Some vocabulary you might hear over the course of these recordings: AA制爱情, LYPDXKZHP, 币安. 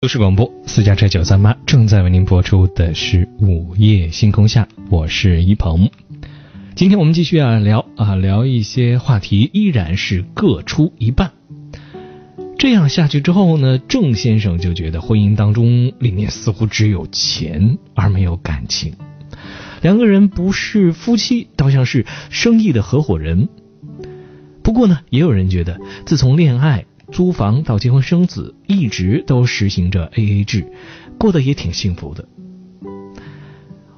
都市广播4驾车938正在为您播出的是午夜星空下，我是一鹏。今天我们继续聊一些话题，依然是各出一半。这样下去之后呢，郑先生就觉得婚姻当中里面似乎只有钱而没有感情，两个人不是夫妻，倒像是生意的合伙人。不过呢，也有人觉得自从恋爱租房到结婚生子，一直都实行着 AA 制，过得也挺幸福的。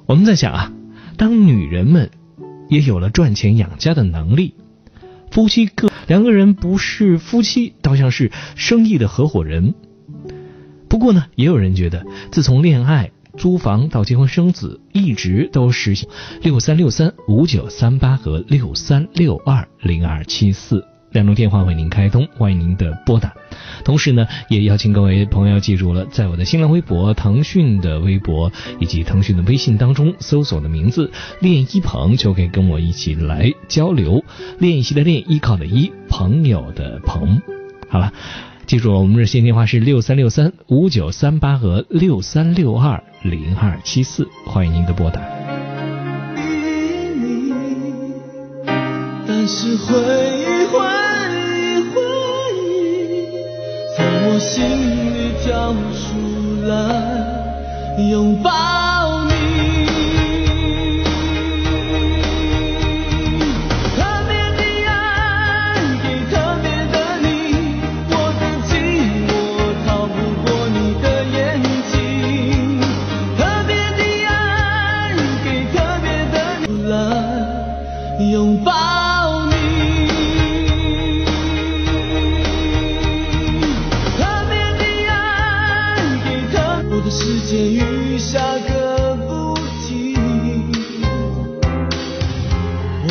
我们在想啊，当女人们也有了赚钱养家的能力，两个人不是夫妻，倒像是生意的合伙人。不过呢，也有人觉得自从恋爱租房到结婚生子，一直都实行63635938和63620274两种电话为您开通，欢迎您的拨打。同时呢，也邀请各位朋友记住了，在我的新浪微博、腾讯的微博以及腾讯的微信当中搜索的名字练一鹏，就可以跟我一起来交流。练习的练，依靠的依，朋友的朋。好了，记住了，我们热线电话是63635938和63620274，欢迎您的拨打。但是我心里跳出来，拥抱你。特别的爱给特别的你，我的寂寞逃不过你的眼睛。特别的爱给特别的你来拥抱。世界雨下个不停，我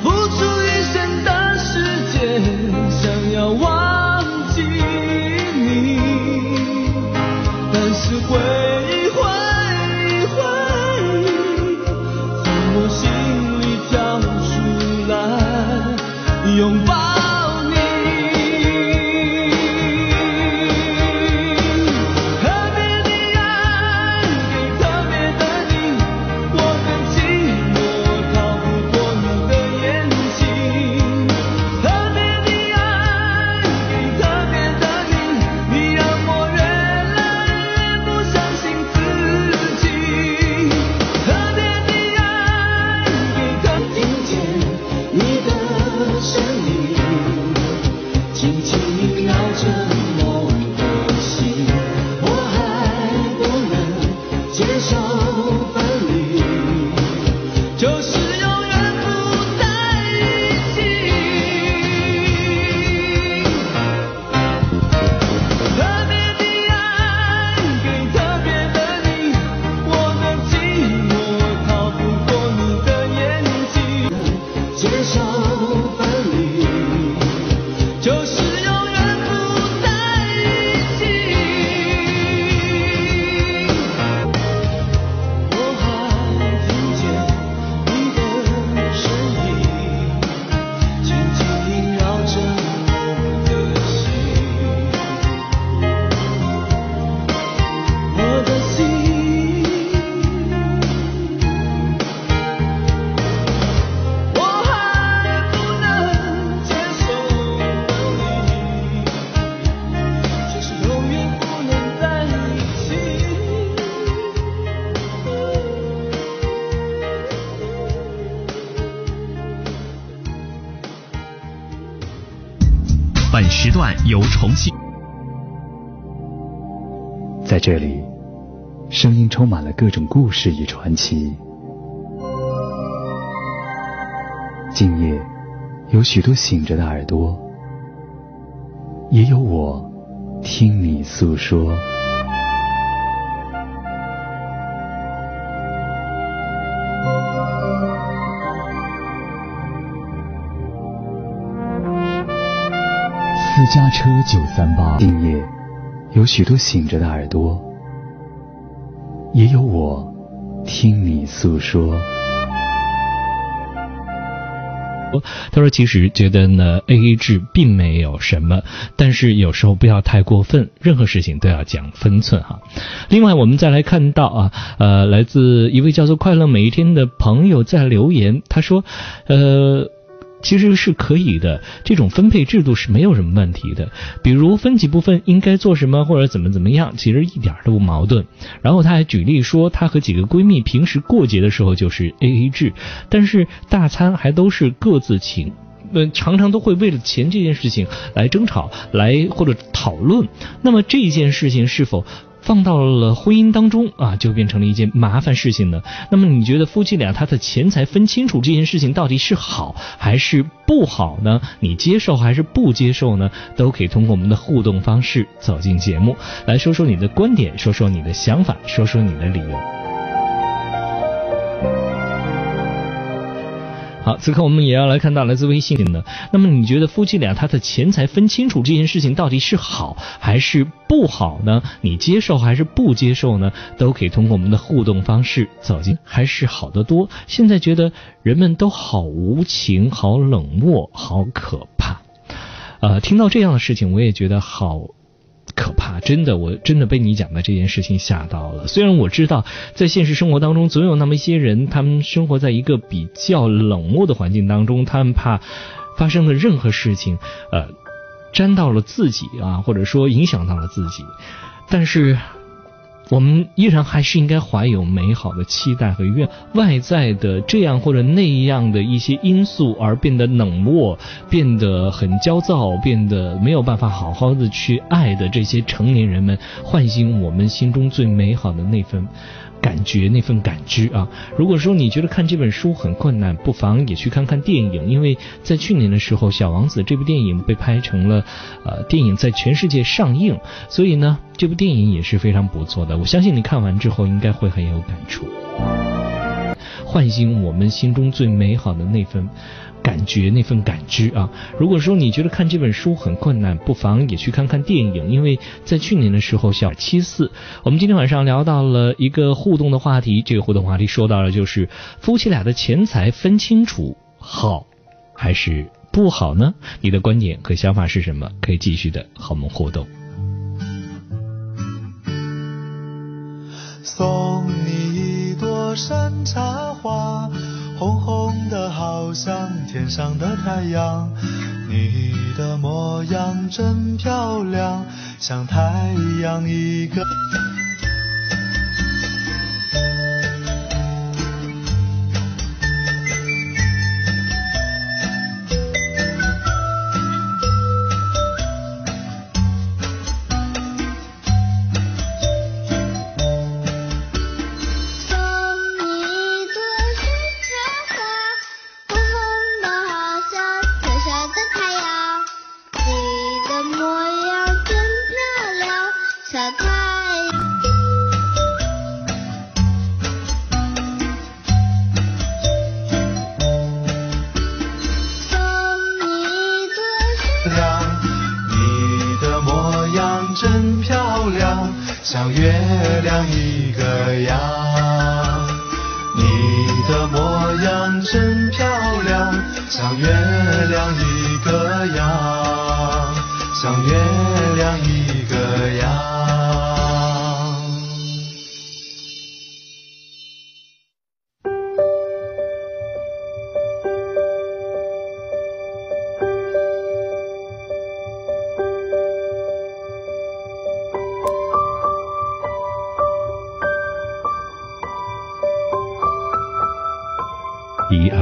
付出一生的时间想要忘记你，但是回忆从我心里跳出来拥抱。时段由重庆，在这里，声音充满了各种故事与传奇。今夜，有许多醒着的耳朵，也有我听你诉说。4驾车938，今夜有许多醒着的耳朵，也有我听你诉说。他说其实觉得呢 AA 制并没有什么，但是有时候不要太过分，任何事情都要讲分寸哈。另外我们再来看到啊，来自一位叫做快乐每一天的朋友在留言，他说其实是可以的，这种分配制度是没有什么问题的，比如分几部分应该做什么或者怎么样，其实一点都不矛盾。然后他还举例说，他和几个闺蜜平时过节的时候就是 AA 制，但是大餐还都是各自请，常常都会为了钱这件事情来争吵，来或者讨论。那么这件事情是否放到了婚姻当中啊，就变成了一件麻烦事情呢？那么你觉得夫妻俩他的钱财分清楚这件事情到底是好还是不好呢？你接受还是不接受呢？都可以通过我们的互动方式走进节目，来说说你的观点，说说你的想法，说说你的理由。好，此刻我们也要来看到来自微信的，那么你觉得夫妻俩他的钱财分清楚这件事情到底是好还是不好呢？你接受还是不接受呢？都可以通过我们的互动方式走进。还是好得多，现在觉得人们都好无情，好冷漠，好可怕。听到这样的事情我也觉得好可怕，真的，我真的被你讲的这件事情吓到了。虽然我知道在现实生活当中总有那么一些人，他们生活在一个比较冷漠的环境当中，他们怕发生的任何事情沾到了自己啊，或者说影响到了自己，但是我们依然还是应该怀有美好的期待和愿。外在的这样或者那样的一些因素而变得冷漠，变得很焦躁，变得没有办法好好的去爱的这些成年人们，唤醒我们心中最美好的那份感觉，那份感知啊。如果说你觉得看这本书很困难，不妨也去看看电影，因为在去年的时候，《小王子》这部电影被拍成了电影，在全世界上映，所以呢这部电影也是非常不错的，我相信你看完之后应该会很有感触，唤醒我们心中最美好的那份感觉，那份感知啊。如果说你觉得看这本书很困难，不妨也去看看电影，因为在去年的时候，74。我们今天晚上聊到了一个互动的话题，这个互动话题说到了就是夫妻俩的钱财分清楚好还是不好呢？你的观点和想法是什么？可以继续的和我们互动。送你一朵山茶花，红红的好像天上的太阳，你的模样真漂亮，像太阳一个。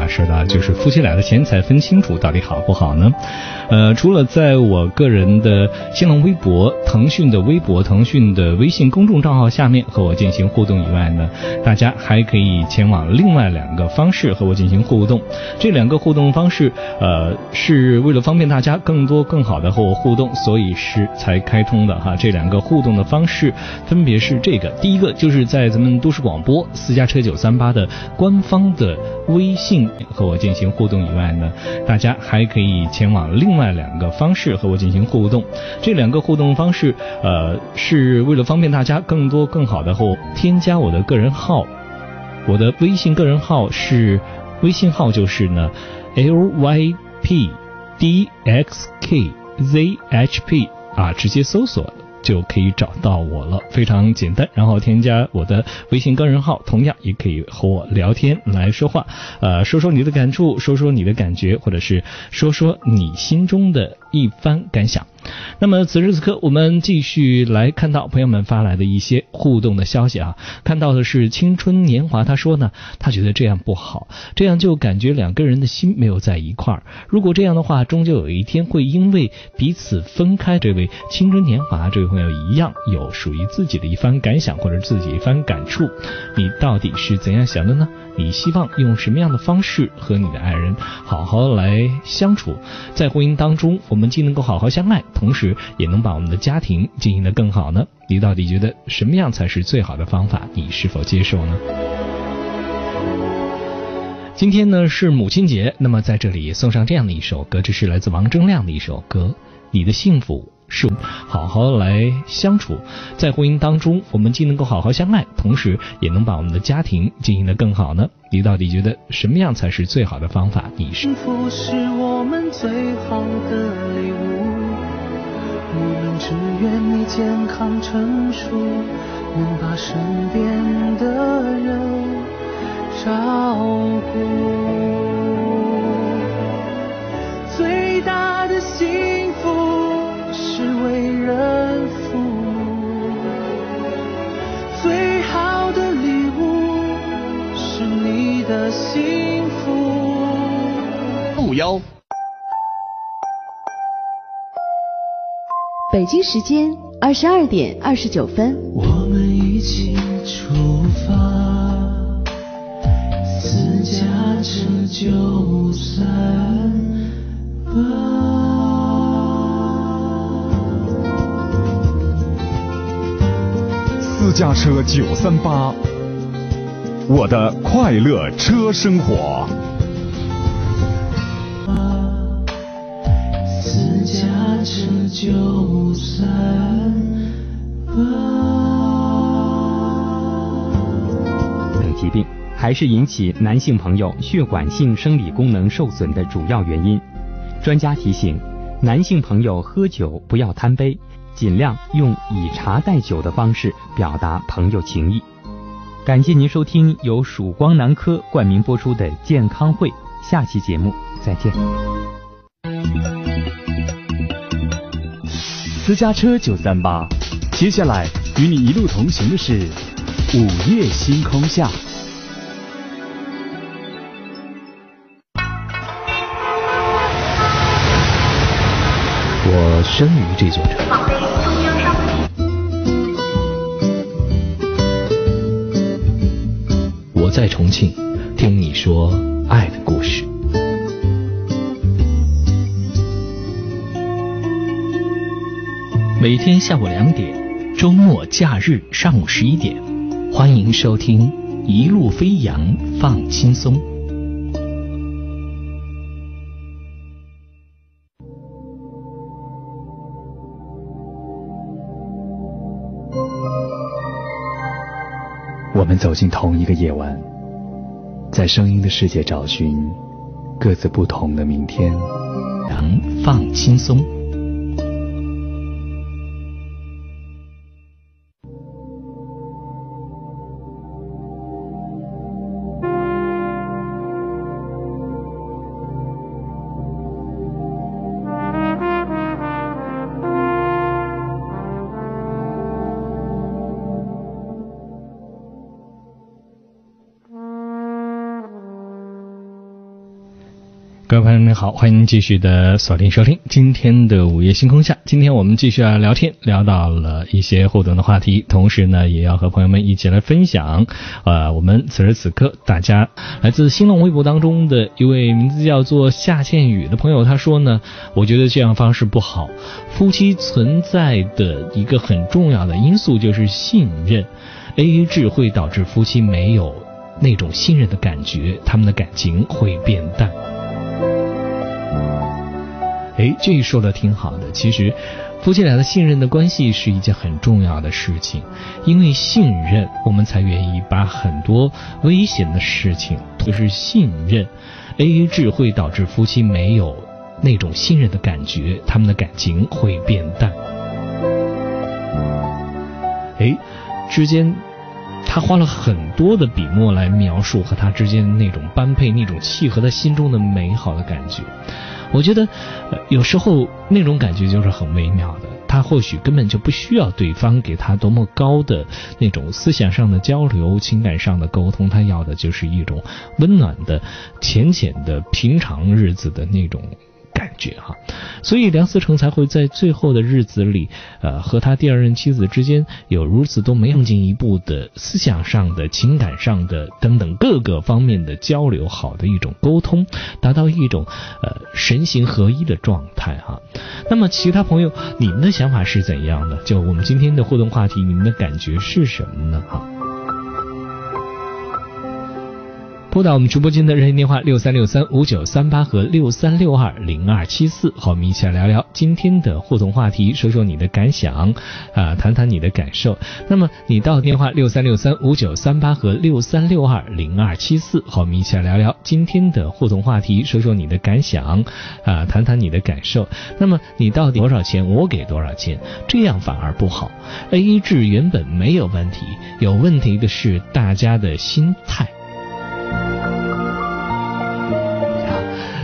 说到就是夫妻俩的钱财分清楚到底好不好呢？除了在我个人的新浪微博、腾讯的微博、腾讯的微信公众账号下面和我进行互动以外呢，大家还可以前往另外两个方式和我进行互动。这两个互动方式是为了方便大家更多更好的和我互动，所以是才开通的哈。这两个互动的方式分别是这个，第一个就是在咱们都市广播4+车938的官方的微信和我进行互动以外呢，大家还可以前往另外两个方式和我进行互动。这两个互动方式是为了方便大家更多更好的和我添加我的个人号，我的微信个人号是微信号就是呢 LYPDXKZHP 啊，直接搜索就可以找到我了，非常简单。然后添加我的微信个人号，同样也可以和我聊天来说话，说说你的感触，说说你的感觉，或者是说说你心中的一番感想。那么此时此刻，我们继续来看到朋友们发来的一些互动的消息啊。看到的是青春年华，他说呢，他觉得这样不好，这样就感觉两个人的心没有在一块儿。如果这样的话，终究有一天会因为彼此分开。这位青春年华这位朋友一样有属于自己的一番感想，或者自己一番感触。你到底是怎样想的呢？你希望用什么样的方式和你的爱人好好来相处？在婚姻当中，我们既能够好好相爱，同时也能把我们的家庭经营得更好呢？你到底觉得什么样才是最好的方法？你是否接受呢？今天呢是母亲节，那么在这里送上这样的一首歌，这是来自王铮亮的一首歌，你的幸福是好好来相处。在婚姻当中，我们既能够好好相爱，同时也能把我们的家庭经营得更好呢？你到底觉得什么样才是最好的方法？你是幸福是我们最好的礼物，我们只愿你健康成熟，能把身边的人照顾。最大的幸福是为人父母，最好的礼物是你的幸福。51北京时间22:29，我们一起出发，私家车就散吧。私家车938，我的快乐车生活。私家车就散吧。等疾病还是引起男性朋友血管性生理功能受损的主要原因。专家提醒，男性朋友喝酒不要贪杯，尽量用以茶代酒的方式表达朋友情谊。感谢您收听由曙光男科冠名播出的健康会，下期节目再见。私家车938，接下来与你一路同行的是午夜星空下。我生于这座城。我在重庆听你说爱的故事。每天下午2点，周末假日上午11点，欢迎收听一路飞扬放轻松。我们走进同一个夜晚，在声音的世界找寻各自不同的明天。放轻松。各位朋友们好，欢迎继续的锁定收听今天的午夜星空下。今天我们继续来聊天，聊到了一些互动的话题，同时呢也要和朋友们一起来分享我们此时此刻大家来自新浪微博当中的一位名字叫做夏倩雨的朋友，他说呢，我觉得这样方式不好，夫妻存在的一个很重要的因素就是信任， AA 制会导致夫妻没有那种信任的感觉，他们的感情会变淡。哎，这一说的挺好的。其实夫妻俩的信任的关系是一件很重要的事情，因为信任我们才愿意把很多危险的事情，就是信任 AA 制会导致夫妻没有那种信任的感觉，他们的感情会变淡。哎，之间他花了很多的笔墨来描述和他之间那种般配、那种契合在心中的美好的感觉。我觉得有时候那种感觉就是很微妙的，他或许根本就不需要对方给他多么高的那种思想上的交流、情感上的沟通，他要的就是一种温暖的、浅浅的、平常日子的那种感觉哈。所以梁思成才会在最后的日子里，和他第二任妻子之间有如此多没有进一步的思想上的、情感上的等等各个方面的交流，好的一种沟通，达到一种神形合一的状态哈。那么其他朋友，你们的想法是怎样的？就我们今天的互动话题，你们的感觉是什么呢？哈。拨打我们直播间的热线电话63635938和63620274，和我们一起来聊聊今天的互动话题，说说你的感想，谈谈你的感受。那么你到电话63635938和63620274，和我们一起来聊聊今天的互动话题，说说你的感想，谈谈你的感受。那么你到底多少钱，我给多少钱，这样反而不好。AA 制原本没有问题，有问题的是大家的心态。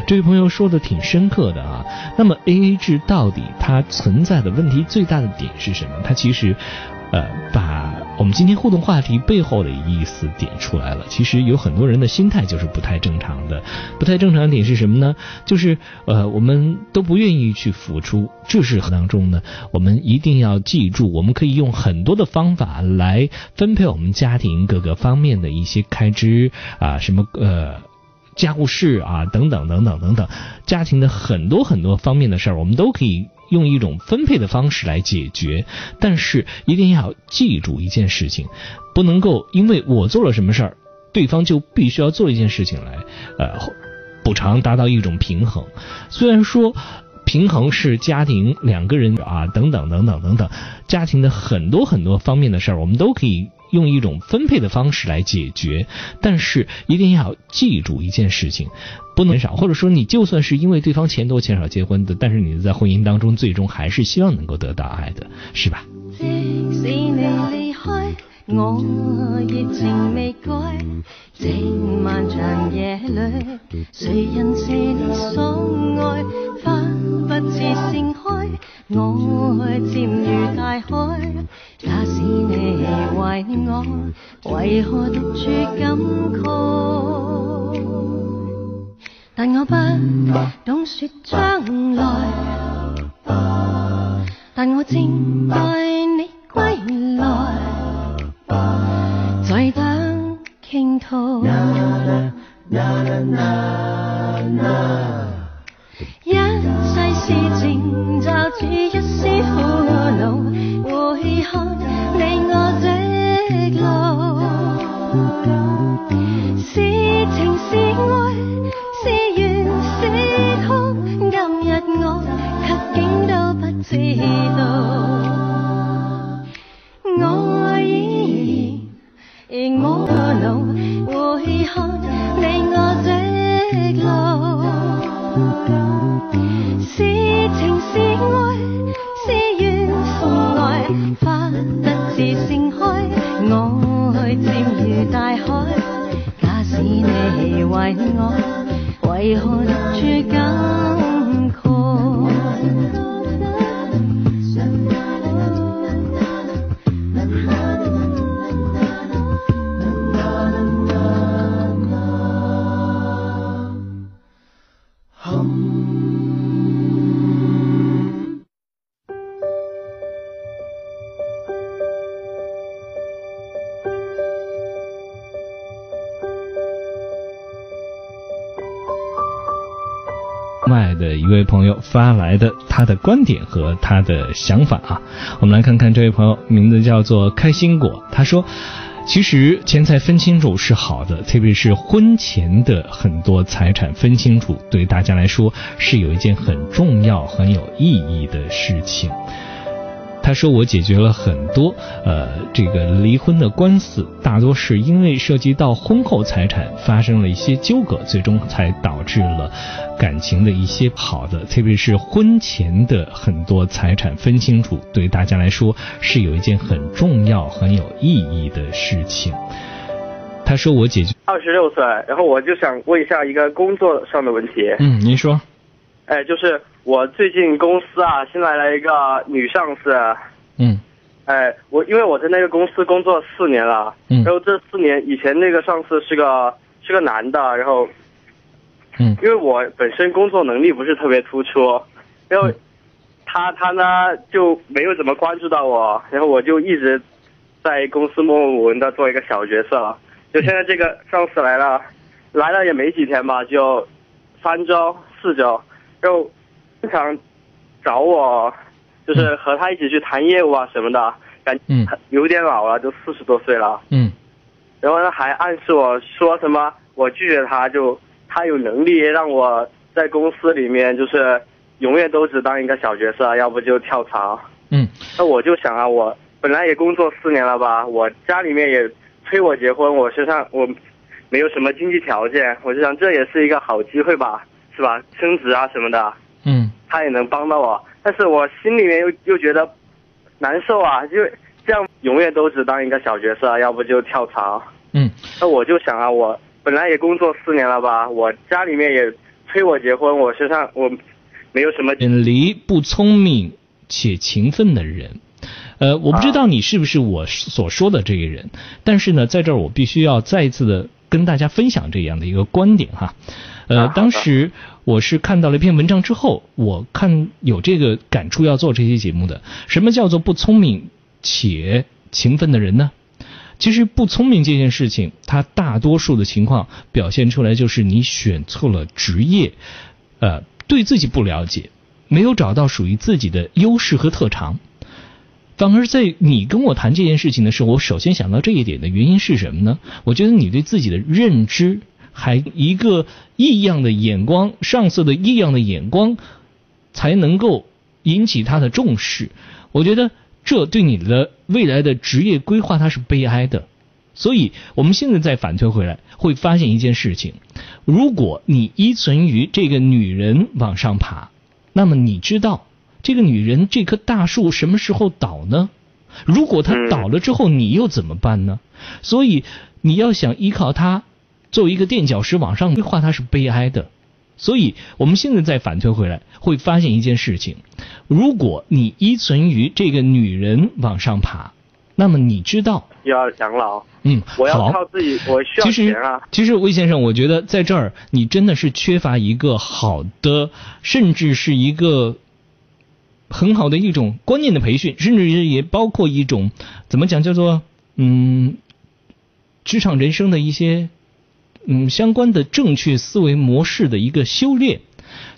这位朋友说的挺深刻的啊。那么 AA 制到底它存在的问题最大的点是什么？它其实，把我们今天互动话题背后的意思点出来了。其实有很多人的心态就是不太正常的，不太正常的点是什么呢？就是我们都不愿意去付出。这是当中呢，我们一定要记住，我们可以用很多的方法来分配我们家庭各个方面的一些开支啊，什么家务事啊，等等等等等等，家庭的很多很多方面的事儿，我们都可以用一种分配的方式来解决。但是一定要记住一件事情，不能够因为我做了什么事儿，对方就必须要做一件事情来补偿，达到一种平衡。虽然说平衡是家庭两个人啊，等等等等等等，家庭的很多很多方面的事儿，我们都可以用一种分配的方式来解决，但是一定要记住一件事情，不能少，或者说你就算是因为对方钱多钱少结婚的，但是你在婚姻当中最终还是希望能够得到爱的，是吧？即使你离开我，热情未改，这漫长夜里，谁人是你所爱，花不似盛开，我漸如大海，假使你懷念我，為何獨處感慨？但我不懂說將來，但我靜待你歸來，再等傾吐，一切事情就似一絲苦惱，回看你我的路，是情是愛，是緣是空，今日我卻竟都不知道，我愛依然，而我苦惱，回看你我的路。是情是愛，是緣分外，花不自盛開，我漸如大海。假使你懷念我，為何獨處感慨？一位朋友发来的他的观点和他的想法啊，我们来看看这位朋友，名字叫做开心果。他说，其实钱财分清楚是好的，特别是婚前的很多财产分清楚，对大家来说是有一件很重要、很有意义的事情。他说我解决了很多这个离婚的官司，大多是因为涉及到婚后财产发生了一些纠葛，最终才导致了感情的一些好的，特别是婚前的很多财产分清楚，对大家来说是有一件很重要很有意义的事情。他说我解决26岁，然后我就想问一下一个工作上的问题。嗯，您说。哎，就是我最近公司啊新来了一个女上司。嗯。哎，我因为我在那个公司工作4年了。嗯。然后这4年以前那个上司是个男的，然后。嗯。因为我本身工作能力不是特别突出，然后他呢就没有怎么关注到我，然后我就一直在公司默默无闻的做一个小角色。就现在这个上司来了也没几天吧，就3周4周。就经常找我，就是和他一起去谈业务啊什么的，感觉有点老了，都40多岁了。嗯，然后呢还暗示我说什么，我拒绝他，就他有能力让我在公司里面就是永远都只当一个小角色，要不就跳槽。嗯，那我就想啊，我本来也工作4年了吧，我家里面也催我结婚，我身上我没有什么经济条件，我就想这也是一个好机会吧。是吧，升职啊什么的，嗯，他也能帮到我，但是我心里面又觉得难受啊，就这样永远都只当一个小角色，要不就跳槽。嗯，那我就想啊，我本来也工作4年了吧，我家里面也催我结婚，我身上我没有什么。远离不聪明且勤奋的人。我不知道你是不是我所说的这个人，但是呢，在这儿我必须要再一次的跟大家分享这样的一个观点哈。当时我是看到了一篇文章之后，我看有这个感触要做这期节目的。什么叫做不聪明且勤奋的人呢？其实不聪明这件事情，它大多数的情况表现出来就是你选错了职业，对自己不了解，没有找到属于自己的优势和特长。反而在你跟我谈这件事情的时候，我首先想到这一点的原因是什么呢？我觉得你对自己的认知还一个异样的眼光，上司的异样的眼光才能够引起他的重视。我觉得这对你的未来的职业规划它是悲哀的。所以我们现在再反推回来，会发现一件事情，如果你依存于这个女人往上爬，那么你知道这个女人这棵大树什么时候倒呢？如果她倒了之后你又怎么办呢？所以你要想依靠她作为一个垫脚石往上规划，它是悲哀的。所以我们现在再反推回来，会发现一件事情，如果你依存于这个女人往上爬，那么你知道要养老。嗯，我要靠自己，我需要钱啊。其实魏先生，我觉得在这儿你真的是缺乏一个好的，甚至是一个很好的一种观念的培训，甚至也包括一种怎么讲叫做职场人生的一些相关的正确思维模式的一个修炼。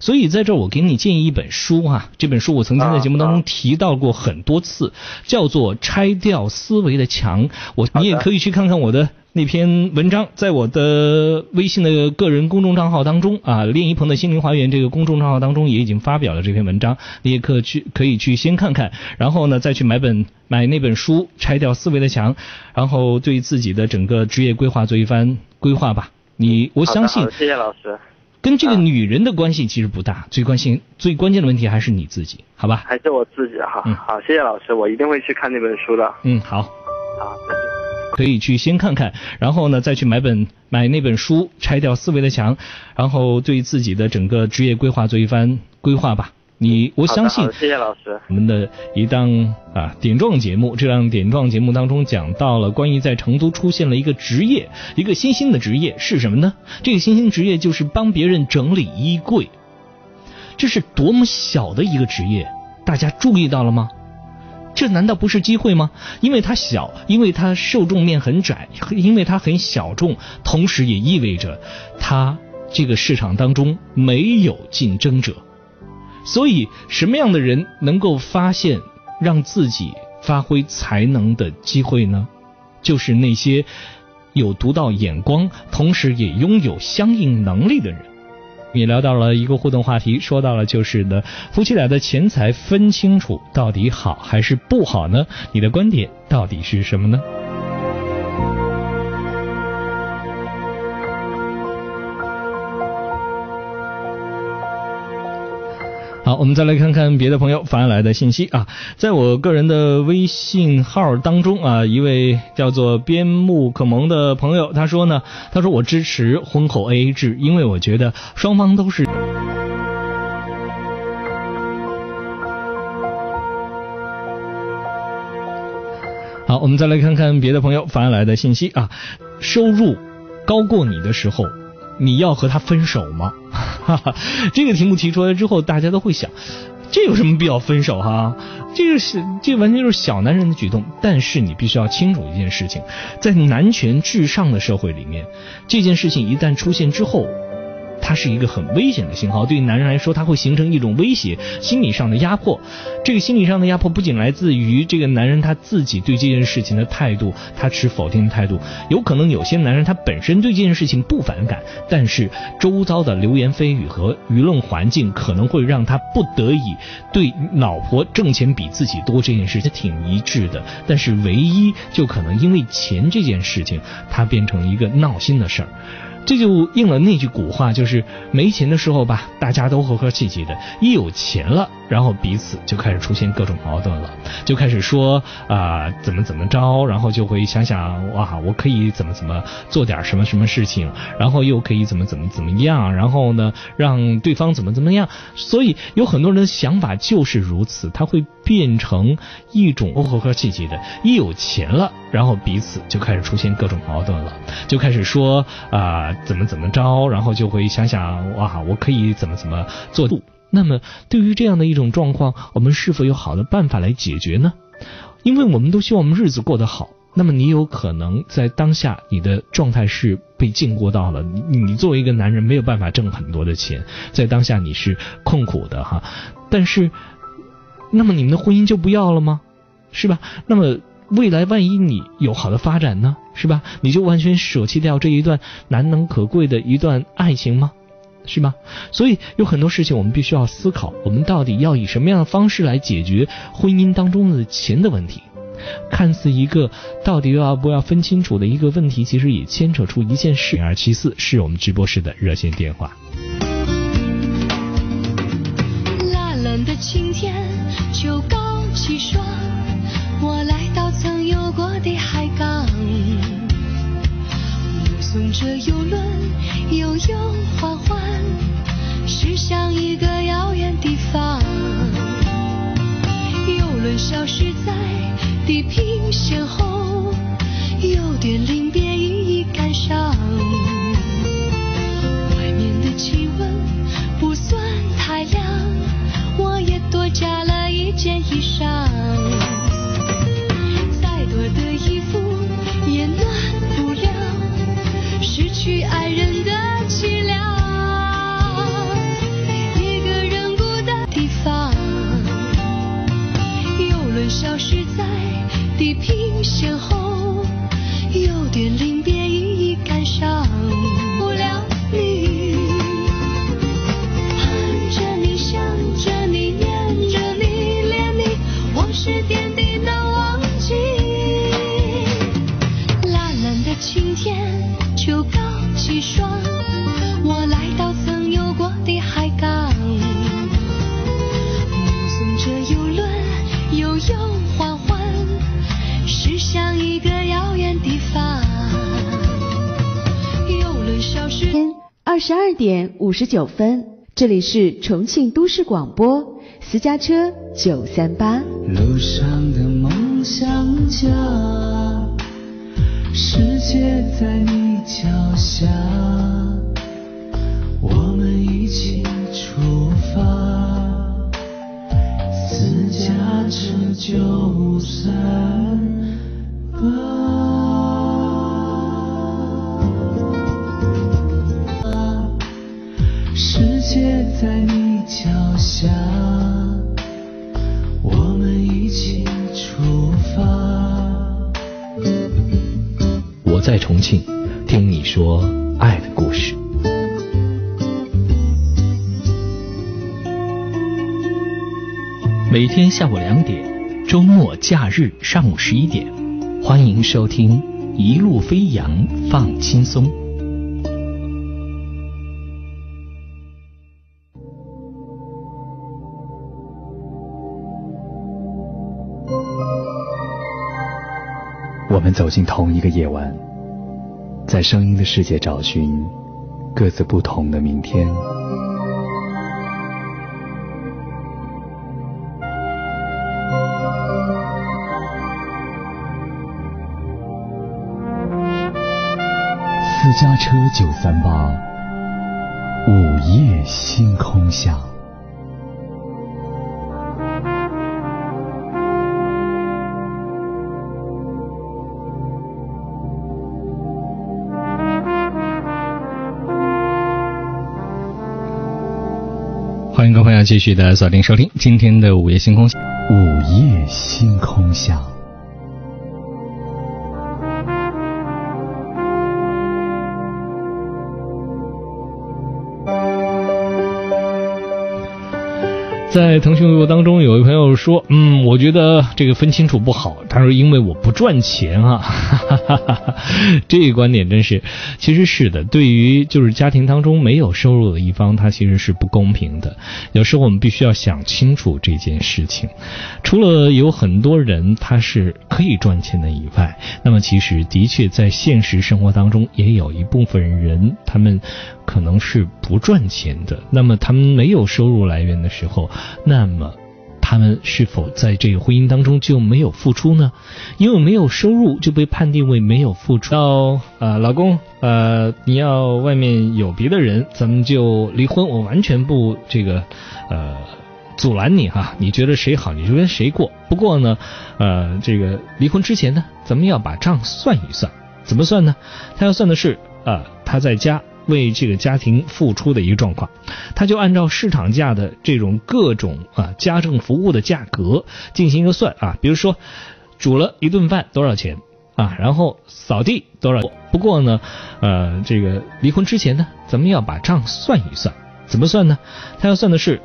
所以在这儿我给你建议一本书啊，这本书我曾经在节目当中提到过很多次，叫做《拆掉思维的墙》。你也可以去看看我的那篇文章，在我的微信的个人公众账号当中啊，练一鹏的心灵花园这个公众账号当中也已经发表了这篇文章，你也可以去先看看，然后呢再去买那本书《拆掉思维的墙》，然后对自己的整个职业规划做一番规划吧。我相信，谢谢老师。跟这个女人的关系其实不大，最关键的问题还是你自己，好吧？还是我自己哈。好，谢谢老师，我一定会去看那本书的。嗯，好。好，再见。可以去先看看，然后呢再去买那本书《拆掉思维的墙》，然后对自己的整个职业规划做一番规划吧。我相信，谢谢老师。我们的一档点状节目，这档点状节目当中讲到了关于在成都出现了一个职业，一个新兴的职业是什么呢？这个新兴职业就是帮别人整理衣柜，这是多么小的一个职业，大家注意到了吗？这难道不是机会吗？因为它小，因为它受众面很窄，因为它很小众，同时也意味着它这个市场当中没有竞争者。所以什么样的人能够发现让自己发挥才能的机会呢？就是那些有独到眼光，同时也拥有相应能力的人。也聊到了一个互动话题，说到了就是呢，夫妻俩的钱财分清楚到底好还是不好呢？你的观点到底是什么呢？好，我们再来看看别的朋友发来的信息啊，在我个人的微信号当中啊，一位叫做边牧可萌的朋友，他说呢，我支持婚后 AA 制，因为我觉得双方都是。好，我们再来看看别的朋友发来的信息啊，收入高过你的时候，你要和他分手吗？哈哈，这个题目提出来之后，大家都会想，这有什么必要分手哈？这完全就是小男人的举动。但是你必须要清楚一件事情，在男权至上的社会里面，这件事情一旦出现之后，它是一个很危险的信号。对于男人来说，它会形成一种威胁，心理上的压迫。这个心理上的压迫不仅来自于这个男人他自己对这件事情的态度，他持否定的态度。有可能有些男人他本身对这件事情不反感，但是周遭的流言蜚语和舆论环境可能会让他不得已对老婆挣钱比自己多这件事情挺一致的，但是唯一就可能因为钱这件事情，他变成一个闹心的事儿。这就应了那句古话，就是没钱的时候吧，大家都和和气气的，一有钱了，然后彼此就开始出现各种矛盾了，就开始说怎么着，然后就会想哇，我可以怎么做点什么什么事情，然后又可以怎么样，然后呢让对方怎么样。所以有很多人的想法就是如此，他会变成一种和和气气的，一有钱了，然后彼此就开始出现各种矛盾了，就开始说怎么着，然后就会想哇，我可以怎么做。那么对于这样的一种状况，我们是否有好的办法来解决呢？因为我们都希望我们日子过得好，那么你有可能在当下你的状态是被禁锢到了，你作为一个男人没有办法挣很多的钱，在当下你是痛苦的哈。但是那么你们的婚姻就不要了吗？是吧？那么未来万一你有好的发展呢，是吧？你就完全舍弃掉这一段难能可贵的一段爱情吗？是吧？所以有很多事情我们必须要思考，我们到底要以什么样的方式来解决婚姻当中的钱的问题。看似一个到底要不要分清楚的一个问题，其实也牵扯出一件事。0274是我们直播室的热线电话。蜡冷的晴天，就高起霜，我来到曾有过的海港，目送着游轮悠悠缓缓驶向一个遥远地方。游轮消失在地平线后，有点临别一一感伤。外面的气温不算太凉，我也多加了一件衣裳。失去爱人的凄凉，一个人孤单的地方，游轮消失在地平线后，有点临别一一感伤。不了你，盼着你，想着你，念着你，恋你，往事点滴难忘记。蓝蓝的晴天。就高起霜，我来到曾有过的海港，目送着游轮悠悠缓缓驶向一个遥远地方。游轮消失。22:59，这里是重庆都市广播私家车938。路上的梦想家。世界在你脚下，我们一起出发，私家车938。世界在你脚下，我们一起出发。我在重庆，听你说爱的故事。每天下午2点，周末假日上午11点，欢迎收听《一路飞扬放轻松》。我们走进同一个夜晚，在声音的世界找寻各自不同的明天。私家车938，午夜星空下。欢迎各位朋友继续的锁定收听今天的午夜星空下。午夜星空下，在腾讯微博当中，有一位朋友说，我觉得这个分清楚不好，他说因为我不赚钱啊，哈哈哈哈，这个观点真是，其实是的，对于就是家庭当中没有收入的一方，他其实是不公平的。有时候我们必须要想清楚这件事情，除了有很多人他是可以赚钱的以外，那么其实的确在现实生活当中也有一部分人，他们可能是不赚钱的。那么他们没有收入来源的时候，那么他们是否在这个婚姻当中就没有付出呢？因为没有收入就被判定为没有付出，到老公你要外面有别的人，咱们就离婚，我完全不这个阻拦你哈，你觉得谁好你就跟谁过。不过呢这个离婚之前呢，咱们要把账算一算。怎么算呢？他要算的是他在家为这个家庭付出的一个状况，他就按照市场价的这种各种家政服务的价格进行一个算啊，比如说煮了一顿饭多少钱啊，然后扫地多少。不过呢，这个离婚之前呢，咱们要把账算一算。怎么算呢？他要算的是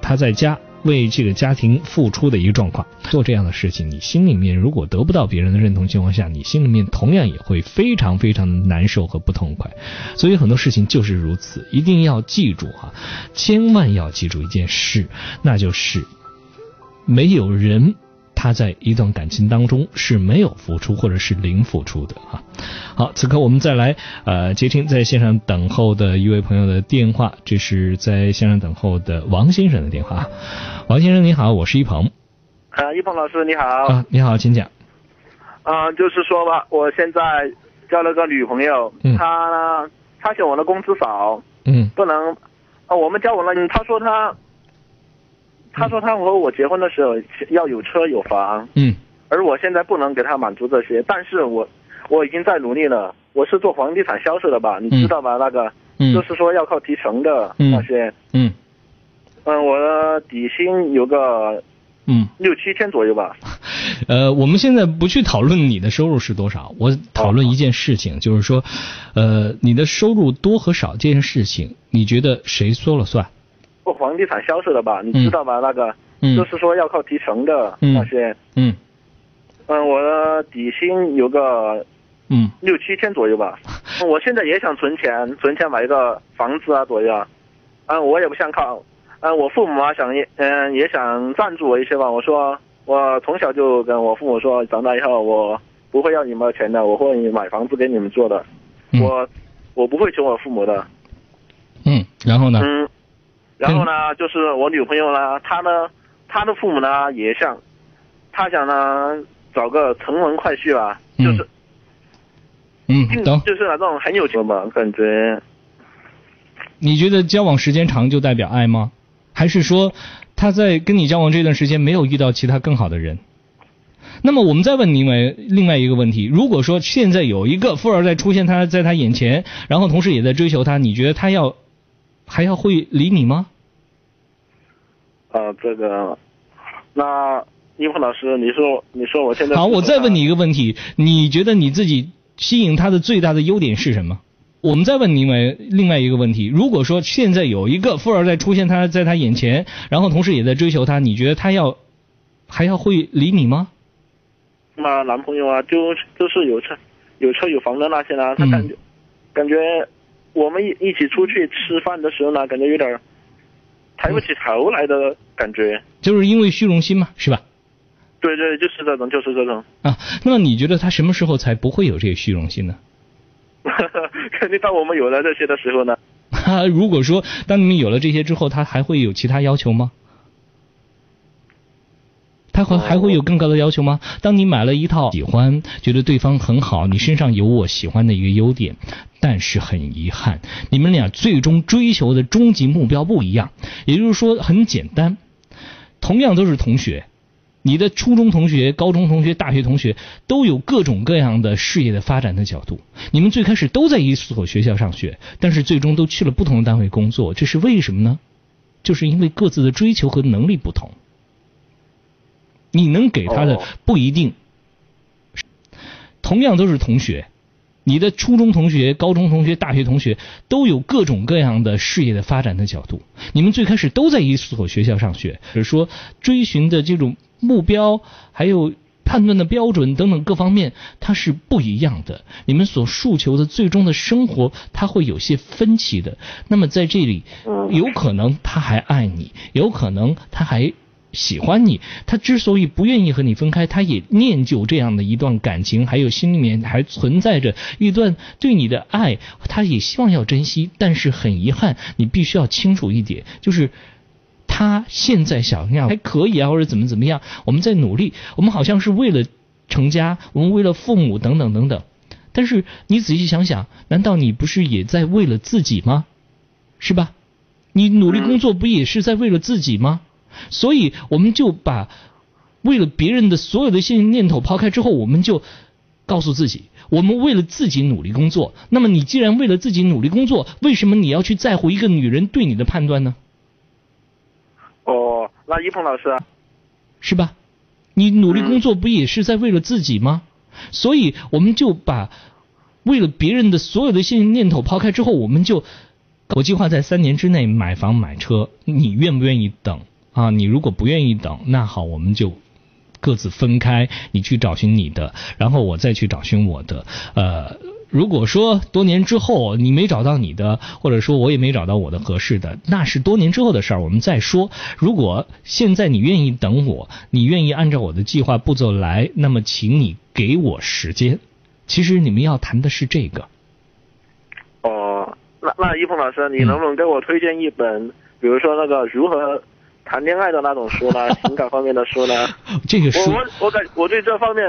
他在家为这个家庭付出的一个状况。做这样的事情，你心里面如果得不到别人的认同情况下，你心里面同样也会非常非常的难受和不痛快。所以很多事情就是如此，一定要记住啊，千万要记住一件事，那就是没有人他在一段感情当中是没有付出或者是零付出的啊。好，此刻我们再来接听在线上等候的一位朋友的电话，这是在线上等候的王先生的电话。王先生你好，我是一鹏。一鹏老师你好。你好，请讲。就是说吧，我现在交了个女朋友，她嫌我的工资少，不能我们交往了，他说他和我结婚的时候要有车有房，而我现在不能给他满足这些，但是我已经在努力了，我是做房地产销售的吧，你知道吧，就是说要靠提成的那些，我的底薪有个6-7千左右吧。我们现在不去讨论你的收入是多少，我讨论一件事情，就是说，你的收入多和少这件事情，你觉得谁说了算？做房地产销售的吧，你知道吧，就是说要靠提成的那些，我的底薪有个6-7千左右吧。我现在也想存钱买一个房子啊左右啊，我也不想靠，我父母啊想也想赞助我一些吧。我说我从小就跟我父母说，长大以后我不会要你们的钱的，我会买房子给你们做的，我不会求我父母的。然后呢？就是我女朋友呢，她的父母呢也想，她想呢找个成文快婿吧，就是那种很有钱吧感觉。你觉得交往时间长就代表爱吗？还是说他在跟你交往这段时间没有遇到其他更好的人？那么我们再问另外一个问题，如果说现在有一个富二代出现在他眼前，然后同时也在追求他，你觉得他还要会理你吗？这个，那一鹏老师，你说我现在好，我再问你一个问题，你觉得你自己吸引他的最大的优点是什么？我们再问另外一个问题，如果说现在有一个富二代出现在他眼前，然后同时也在追求他，你觉得他要还要会理你吗？那男朋友啊，就是有车有房的那些呢，他感觉我们一起出去吃饭的时候呢，感觉有点抬不起头来的感觉，就是因为虚荣心嘛，是吧？对对，就是这种啊。那么你觉得他什么时候才不会有这个虚荣心呢？肯定当我们有了这些的时候呢。如果说当你们有了这些之后，他还会有其他要求吗？他还会有更高的要求吗？当你买了一套喜欢，觉得对方很好，你身上有我喜欢的一个优点，但是很遗憾，你们俩最终追求的终极目标不一样。也就是说很简单，同样都是同学，你的初中同学、高中同学、大学同学都有各种各样的事业的发展的角度，你们最开始都在一所学校上学，但是最终都去了不同的单位工作，这是为什么呢？就是因为各自的追求和能力不同，你能给他的不一定。同样都是同学，你的初中同学、高中同学、大学同学都有各种各样的事业的发展的角度，你们最开始都在一所学校上学，比如说追寻的这种目标还有判断的标准等等各方面它是不一样的，你们所诉求的最终的生活它会有些分歧的。那么在这里有可能他还爱你，有可能他还喜欢你，他之所以不愿意和你分开，他也念旧这样的一段感情，还有心里面还存在着一段对你的爱，他也希望要珍惜。但是很遗憾，你必须要清楚一点，就是他现在想要还可以啊，或者怎么样，我们在努力，我们好像是为了成家，我们为了父母等等等等，但是你仔细想想，难道你不是也在为了自己吗？是吧？你努力工作不也是在为了自己吗？所以我们就把为了别人的所有的一些念头抛开之后，我们就告诉自己，我们为了自己努力工作。那么你既然为了自己努力工作，为什么你要去在乎一个女人对你的判断呢？哦，那一鹏老师啊，是吧？你努力工作不也是在为了自己吗？所以我们就把为了别人的所有的一些念头抛开之后，我们就我计划在3年之内买房买车，你愿不愿意等？啊，你如果不愿意等，那好，我们就各自分开，你去找寻你的，然后我再去找寻我的。如果说多年之后你没找到你的，或者说我也没找到我的合适的，那是多年之后的事儿，我们再说。如果现在你愿意等我，你愿意按照我的计划步骤来，那么请你给我时间。其实你们要谈的是这个。哦，那一鹏老师，你能不能给我推荐一本，比如说那个如何谈恋爱的那种书呢？情感方面的书呢？这个书我对这方面，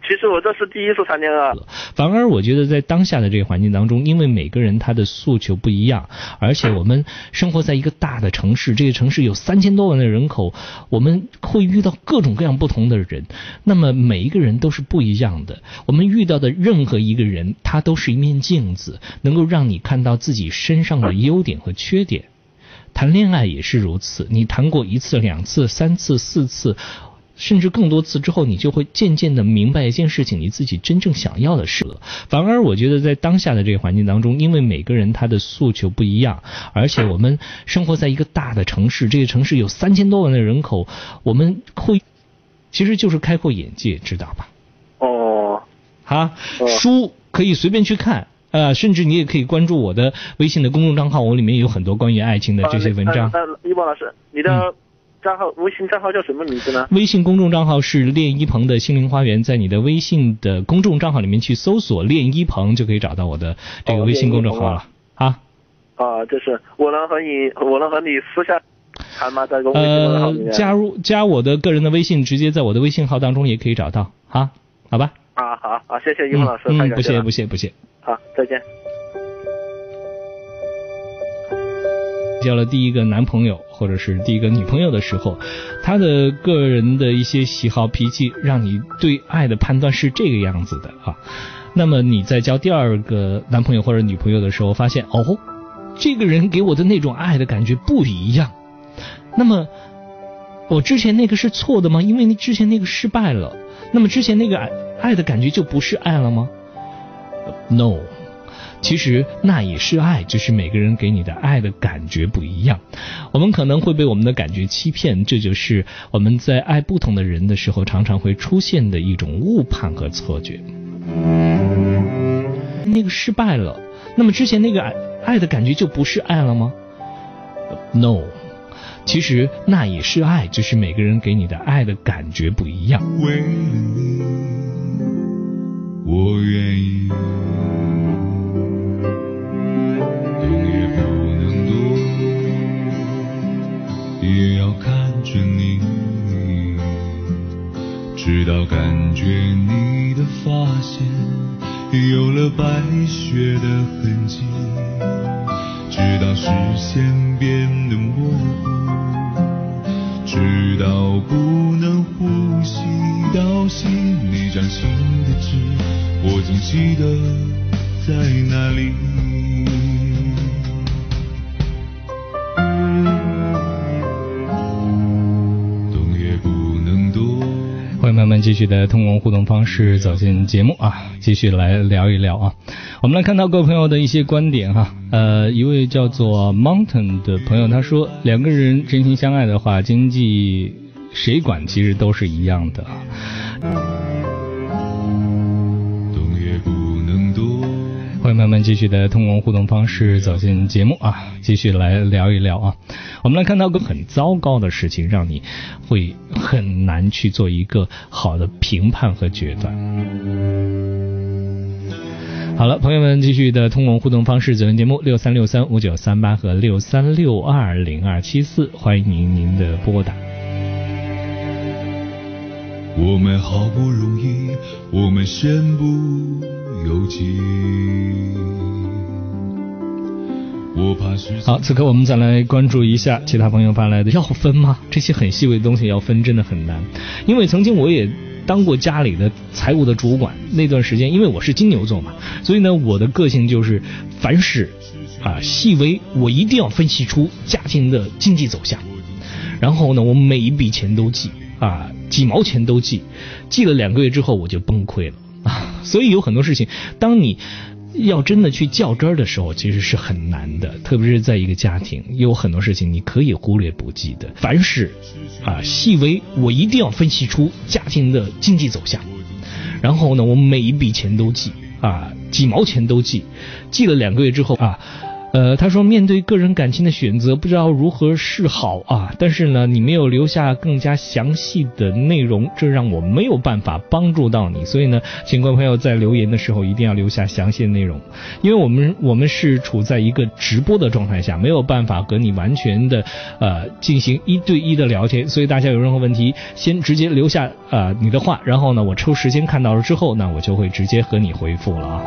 其实我这是第一次谈恋爱。反而我觉得在当下的这个环境当中，因为每个人他的诉求不一样，而且我们生活在一个大的城市，这个城市有3000多万的人口，我们会遇到各种各样不同的人，那么每一个人都是不一样的。我们遇到的任何一个人，他都是一面镜子，能够让你看到自己身上的优点和缺点。谈恋爱也是如此，你谈过1次、2次、3次、4次，甚至更多次之后，你就会渐渐的明白一件事情，你自己真正想要的事了。反而我觉得在当下的这个环境当中，因为每个人他的诉求不一样，而且我们生活在一个大的城市，这个城市有3000多万的人口，我们会其实就是开阔眼界，知道吧？哦，啊，书可以随便去看。甚至你也可以关注我的微信的公众账号，我里面有很多关于爱情的这些文章。一鹏老师，你的账号，微信账号叫什么名字呢？微信公众账号是练一鹏的心灵花园，在你的微信的公众账号里面去搜索练一鹏，就可以找到我的这个微信公众号了。就是我能和你私下谈吗？在公众号里面加我的个人的微信，直接在我的微信号当中也可以找到。好吧。好，谢谢一鹏老师，太感谢了。不谢。好，再见。交了第一个男朋友或者是第一个女朋友的时候，他的个人的一些喜好脾气让你对爱的判断是这个样子的啊。那么你在交第二个男朋友或者女朋友的时候，发现这个人给我的那种爱的感觉不一样，那么我之前那个是错的吗？因为之前那个失败了，那么之前那个爱的感觉就不是爱了吗？No，其实那也是爱，只是每个人给你的爱的感觉不一样。我们可能会被我们的感觉欺骗，这就是我们在爱不同的人的时候常常会出现的一种误判和错觉。那个失败了，那么之前那个爱的感觉就不是爱了吗？ No， 其实那也是爱，只是每个人给你的爱的感觉不一样。为了你，我愿意，永远不能躲，也要看着你，直到感觉你的发线有了白雪的痕迹，直到视线变得模糊，直到不能呼吸，到心里掌心的痣，我总记得在哪里。懂也不能多。欢迎慢慢继续的通过互动方式走进节目啊，继续来聊一聊啊。我们来看到各位朋友的一些观点哈。一位叫做 Mountain 的朋友他说，两个人真心相爱的话，经济谁管其实都是一样的。懂也不能多。欢迎慢慢继续的通过互动方式走进节目啊，继续来聊一聊啊。我们来看到个很糟糕的事情，让你会很难去做一个好的评判和决断。好了，朋友们，继续的通过互动方式走进节目63635938和63620274，欢迎您的拨打。我们好不容易，我们身不由己。我怕是好，此刻我们再来关注一下其他朋友发来的要分吗？这些很细微的东西要分真的很难，因为曾经我也当过家里的财务的主管，那段时间因为我是金牛座嘛，所以呢我的个性就是凡事细微我一定要分析出家庭的经济走向，然后呢我每一笔钱都记几毛钱都记，记了2个月之后我就崩溃了所以有很多事情当你要真的去较真儿的时候其实是很难的，特别是在一个家庭有很多事情你可以忽略不计的，凡事细微我一定要分析出家庭的经济走向，然后呢我每一笔钱都记几毛钱都记，记了2个月之后他说面对个人感情的选择不知道如何是好但是呢你没有留下更加详细的内容，这让我没有办法帮助到你，所以呢请各位朋友在留言的时候一定要留下详细的内容，因为我们是处在一个直播的状态下，没有办法和你完全的进行1对1的聊天，所以大家有任何问题先直接留下你的话，然后呢我抽时间看到了之后呢我就会直接和你回复了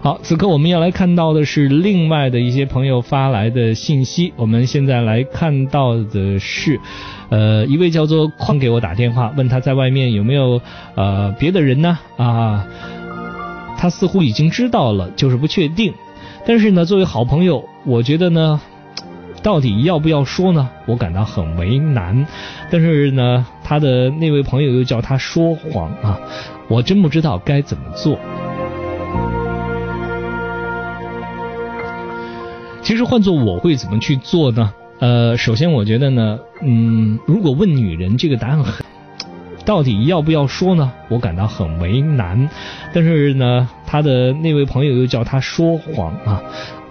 好，此刻我们要来看到的是另外的一些朋友发来的信息。我们现在来看到的是，一位叫做矿给我打电话，问他在外面有没有别的人呢？他似乎已经知道了，就是不确定。但是呢，作为好朋友，我觉得呢，到底要不要说呢？我感到很为难。但是呢，他的那位朋友又叫他说谎我真不知道该怎么做。其实换做我会怎么去做呢？首先我觉得呢，如果问女人这个答案到底要不要说呢？我感到很为难。但是呢，他的那位朋友又叫他说谎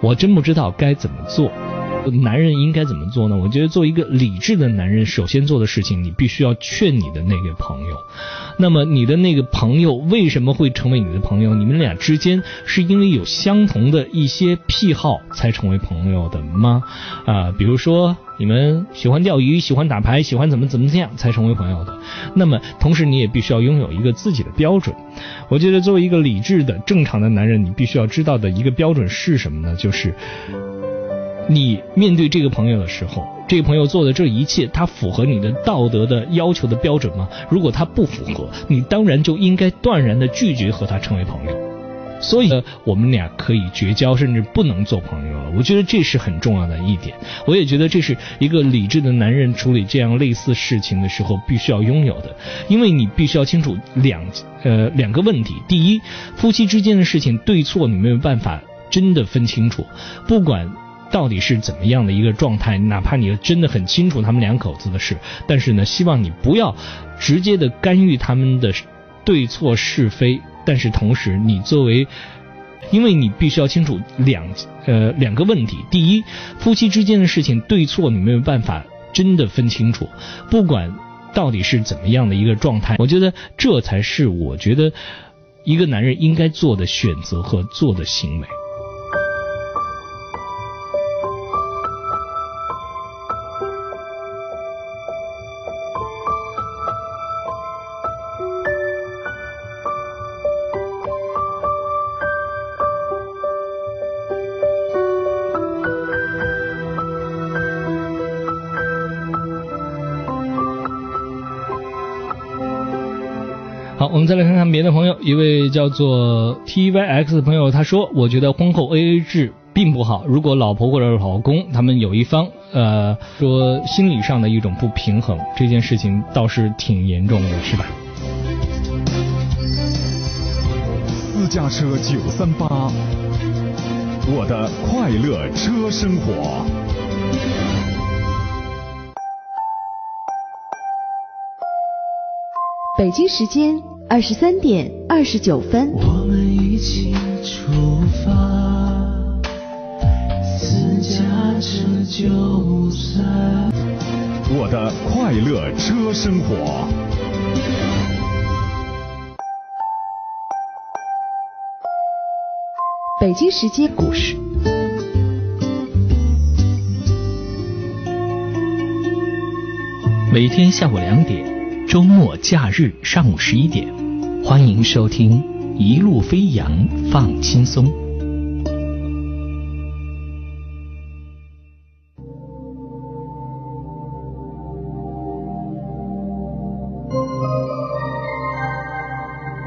我真不知道该怎么做。男人应该怎么做呢？我觉得做一个理智的男人，首先做的事情，你必须要劝你的那个朋友。那么你的那个朋友为什么会成为你的朋友？你们俩之间是因为有相同的一些癖好才成为朋友的吗？比如说你们喜欢钓鱼，喜欢打牌，喜欢怎么样才成为朋友的。那么同时你也必须要拥有一个自己的标准。我觉得作为一个理智的正常的男人，你必须要知道的一个标准是什么呢？就是你面对这个朋友的时候，这个朋友做的这一切，他符合你的道德的要求的标准吗？如果他不符合，你当然就应该断然的拒绝和他成为朋友。所以我们俩可以绝交，甚至不能做朋友了。我觉得这是很重要的一点，我也觉得这是一个理智的男人处理这样类似事情的时候必须要拥有的，因为你必须要清楚两个问题。第一，夫妻之间的事情对错你没有办法真的分清楚，不管到底是怎么样的一个状态，哪怕你真的很清楚他们两口子的事，但是呢，希望你不要直接的干预他们的对错是非。但是同时你作为，因为你必须要清楚两个问题。第一，夫妻之间的事情对错你没有办法真的分清楚，不管到底是怎么样的一个状态，我觉得这才是我觉得一个男人应该做的选择和做的行为。好，我们再来看看别的朋友，一位叫做 TYX 的朋友，他说我觉得婚后 AA 制并不好，如果老婆或者老公他们有一方说心理上的一种不平衡，这件事情倒是挺严重的，是吧？私家车938，我的快乐车生活。北京时间23:29，我们一起出发，私家车938，我的快乐车生活。北京时间故事。每天下午2点。周末假日上午11点，欢迎收听一路飞扬放轻松。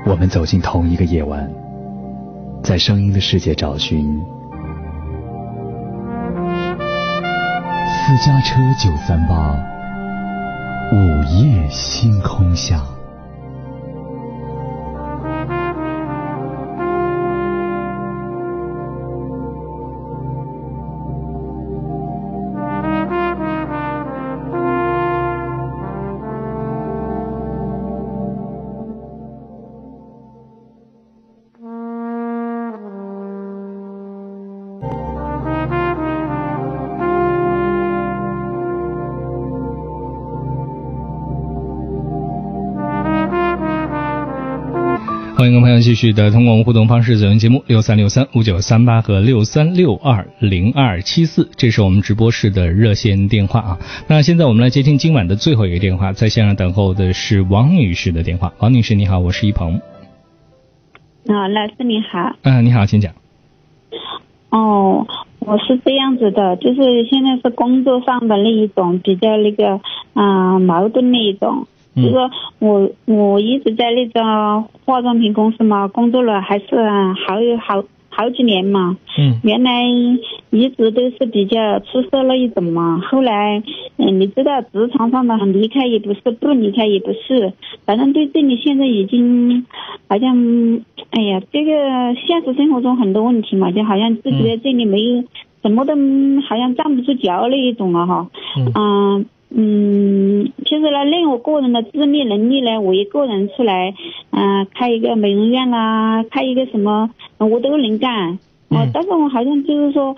我们走进同一个夜晚，在声音的世界找寻私家车938午夜星空下。欢迎各位朋友继续的通过互动方式走进节目63635938和63620274，这是我们直播室的热线电话啊。那现在我们来接听今晚的最后一个电话，在线上等候的是王女士的电话。王女士你好，我是一鹏。老师你好。你好，请讲。哦，我是这样子的，就是现在是工作上的那一种比较那个矛盾那一种。就是我一直在那个化妆品公司嘛工作了，还是好几年嘛。原来一直都是比较出色那一种嘛，后来你知道职场上的离开也不是，不离开也不是，反正对这里现在已经好像这个现实生活中很多问题嘛，就好像自己在这里没有什么都好像站不住脚那一种了哈。其实呢，论我个人的自立能力呢，我一个人出来，开一个美容院啦，开一个什么，我都能干。但是我好像就是说，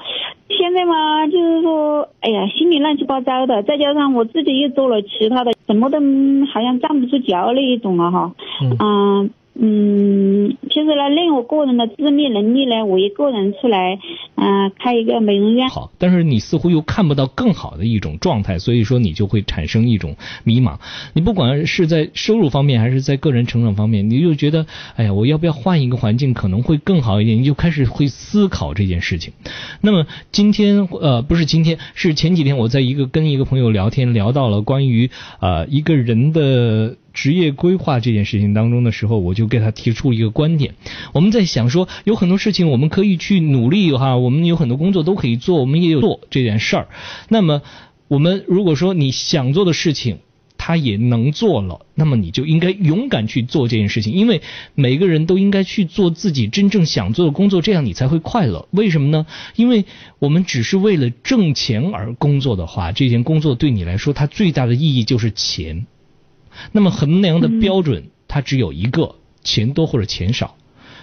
现在嘛，就是说，心里乱七八糟的，再加上我自己又做了其他的，什么都好像站不住脚那一种了哈。其实呢，论我个人的自立能力呢，我一个人出来，开一个美容院。好，但是你似乎又看不到更好的一种状态，所以说你就会产生一种迷茫。你不管是在收入方面，还是在个人成长方面，你就觉得，我要不要换一个环境可能会更好一点？你就开始会思考这件事情。那么今天，不是今天，是前几天我在跟一个朋友聊天，聊到了关于一个人的职业规划这件事情当中的时候，我就给他提出一个观点。我们在想说，有很多事情我们可以去努力哈，我们有很多工作都可以做，我们也有做这件事儿。那么，我们如果说你想做的事情，他也能做了，那么你就应该勇敢去做这件事情，因为每个人都应该去做自己真正想做的工作，这样你才会快乐。为什么呢？因为我们只是为了挣钱而工作的话，这件工作对你来说，它最大的意义就是钱。那么衡量的标准，它只有一个，钱多或者钱少。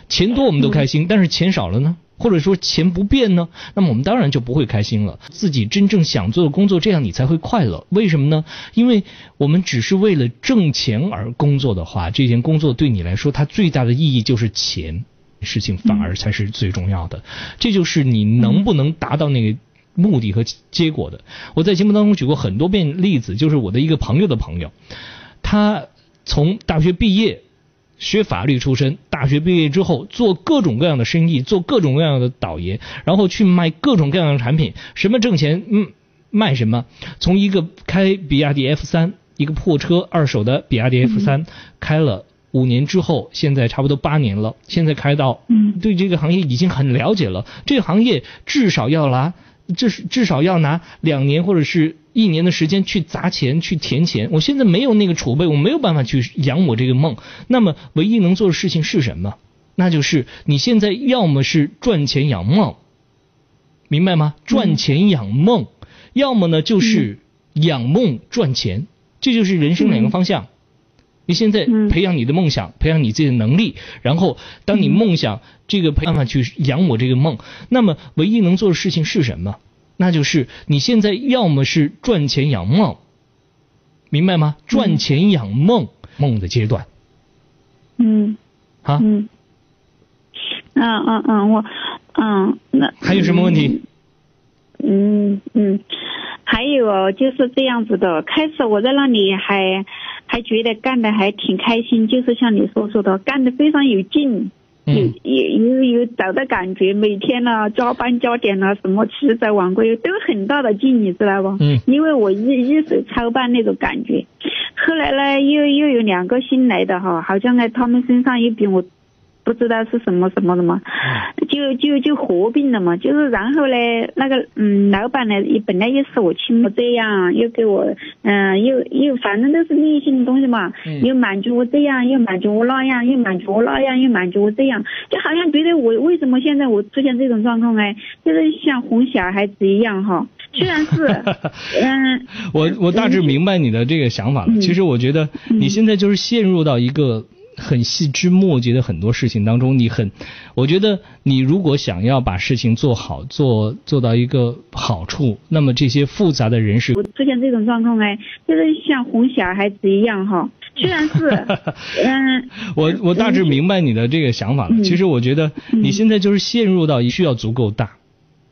钱多我们都开心，但是钱少了呢？或者说钱不变呢，那么我们当然就不会开心了。自己真正想做的工作，这样你才会快乐。为什么呢？因为我们只是为了挣钱而工作的话，这件工作对你来说，它最大的意义就是钱，事情反而才是最重要的。这就是你能不能达到那个目的和结果的。我在节目当中举过很多遍例子，就是我的一个朋友的朋友，他从大学毕业，学法律出身，大学毕业之后做各种各样的生意，做各种各样的倒爷，然后去卖各种各样的产品，什么挣钱卖什么。从一个开比亚迪 F3 一个破车二手的比亚迪 F3 开了5年之后，现在差不多8年了，现在开到对这个行业已经很了解了，这个行业至少要拿2年或者是1年的时间去砸钱去填钱，我现在没有那个储备，我没有办法去养我这个梦。那么唯一能做的事情是什么？那就是你现在要么是赚钱养梦，明白吗？赚钱养梦，要么呢就是养梦赚钱，这就是人生两个方向。你现在培养你的梦想，培养你自己的能力，然后当你梦想这个办法去养我这个梦，那么唯一能做的事情是什么？那就是你现在要么是赚钱养梦，明白吗？赚钱养梦，梦的阶段。那还有什么问题？还有就是这样子的。开始我在那里还觉得干的还挺开心，就是像你所说的，干的非常有劲。有找的感觉，每天呢加班加点了，什么迟早晚归都很大的劲，你知道吧？因为我一手操办那种感觉。后来呢，又有2个新来的哈，好像在他们身上又比我不知道是什么的嘛，就合并了嘛，就是然后呢，那个老板呢，本来也是我亲母这样，又给我又反正都是利益性的东西嘛，又满足我这样，又满足我那样，又满足我那样，又满足我这样，就好像觉得我为什么现在我出现这种状况呢？就是像哄小孩子一样哈。虽然是，我大致明白你的这个想法了。其实我觉得你现在就是陷入到一个很细枝末节的很多事情当中，我觉得你如果想要把事情做好，做到一个好处，那么这些复杂的人事，我出现这种状况呢，就是像哄小孩子一样哈。虽然是，我大致明白你的这个想法了。其实我觉得你现在就是陷入到需要足够大。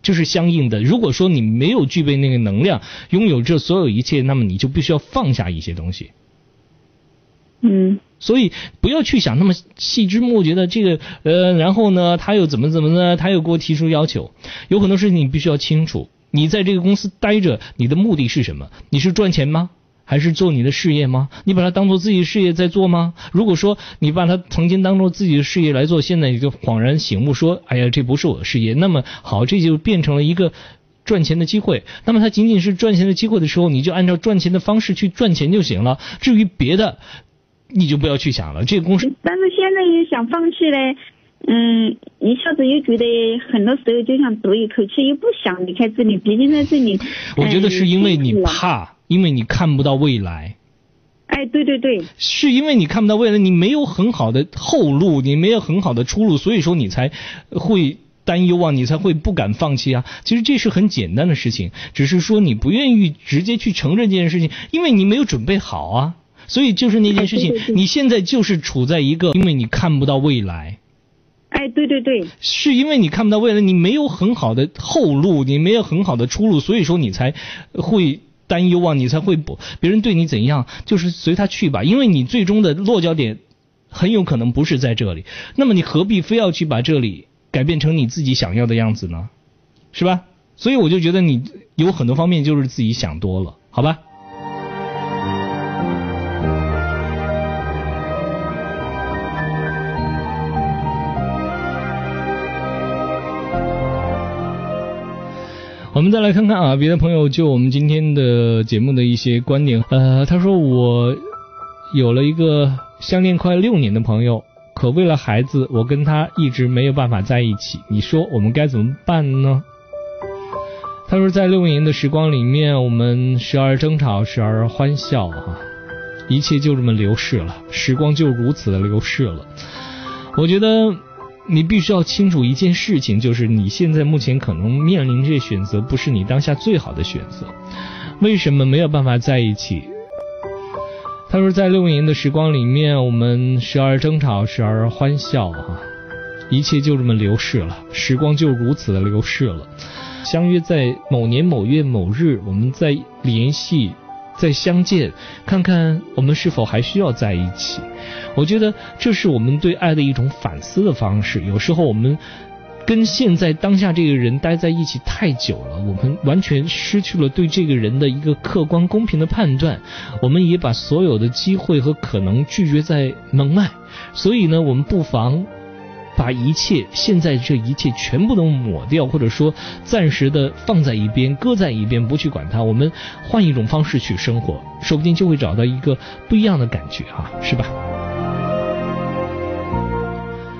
就是相应的，如果说你没有具备那个能量，拥有这所有一切，那么你就必须要放下一些东西。所以不要去想那么细枝末节的这个然后呢他又怎么呢，他又给我提出要求。有很多事情你必须要清楚，你在这个公司待着，你的目的是什么？你是赚钱吗？还是做你的事业吗？你把它当做自己的事业在做吗？如果说你把它曾经当做自己的事业来做，现在你就恍然醒悟说，哎呀，这不是我的事业，那么好，这就变成了一个赚钱的机会。那么它仅仅是赚钱的机会的时候，你就按照赚钱的方式去赚钱就行了，至于别的你就不要去想了。这个公司，但是现在也想放弃嘞，一下子又觉得很多时候就想赌一口气，又不想离开这里，毕竟在这里。我觉得是因为你怕，因为你看不到未来。哎，对对对，是因为你看不到未来，你没有很好的后路，你没有很好的出路，所以说你才会担忧啊，你才会不敢放弃啊。其实这是很简单的事情，只是说你不愿意直接去承认这件事情，因为你没有准备好啊。所以就是那件事情，你现在就是处在一个，因为你看不到未来。哎，对对对，是因为你看不到未来，你没有很好的后路，你没有很好的出路，所以说你才会担忧啊，你才会别人对你怎样，就是随他去吧，因为你最终的落脚点很有可能不是在这里，那么你何必非要去把这里改变成你自己想要的样子呢？是吧？所以我就觉得你有很多方面就是自己想多了，好吧？我们再来看看啊，别的朋友就我们今天的节目的一些观点。他说我有了一个相恋快6年的朋友，可为了孩子，我跟他一直没有办法在一起，你说我们该怎么办呢？他说在6年的时光里面，我们时而争吵，时而欢笑啊，一切就这么流逝了，时光就如此的流逝了。我觉得你必须要清楚一件事情，就是你现在目前可能面临这些选择不是你当下最好的选择。为什么没有办法在一起？他说在6年的时光里面，我们时而争吵，时而欢笑啊，一切就这么流逝了，时光就如此的流逝了。相约在某年某月某日，我们再联系，再相见，看看我们是否还需要在一起。我觉得这是我们对爱的一种反思的方式。有时候我们跟现在当下这个人待在一起太久了，我们完全失去了对这个人的一个客观公平的判断，我们也把所有的机会和可能拒绝在门外。所以呢，我们不妨把一切现在这一切全部都抹掉，或者说暂时的放在一边，搁在一边，不去管它，我们换一种方式去生活，说不定就会找到一个不一样的感觉啊，是吧？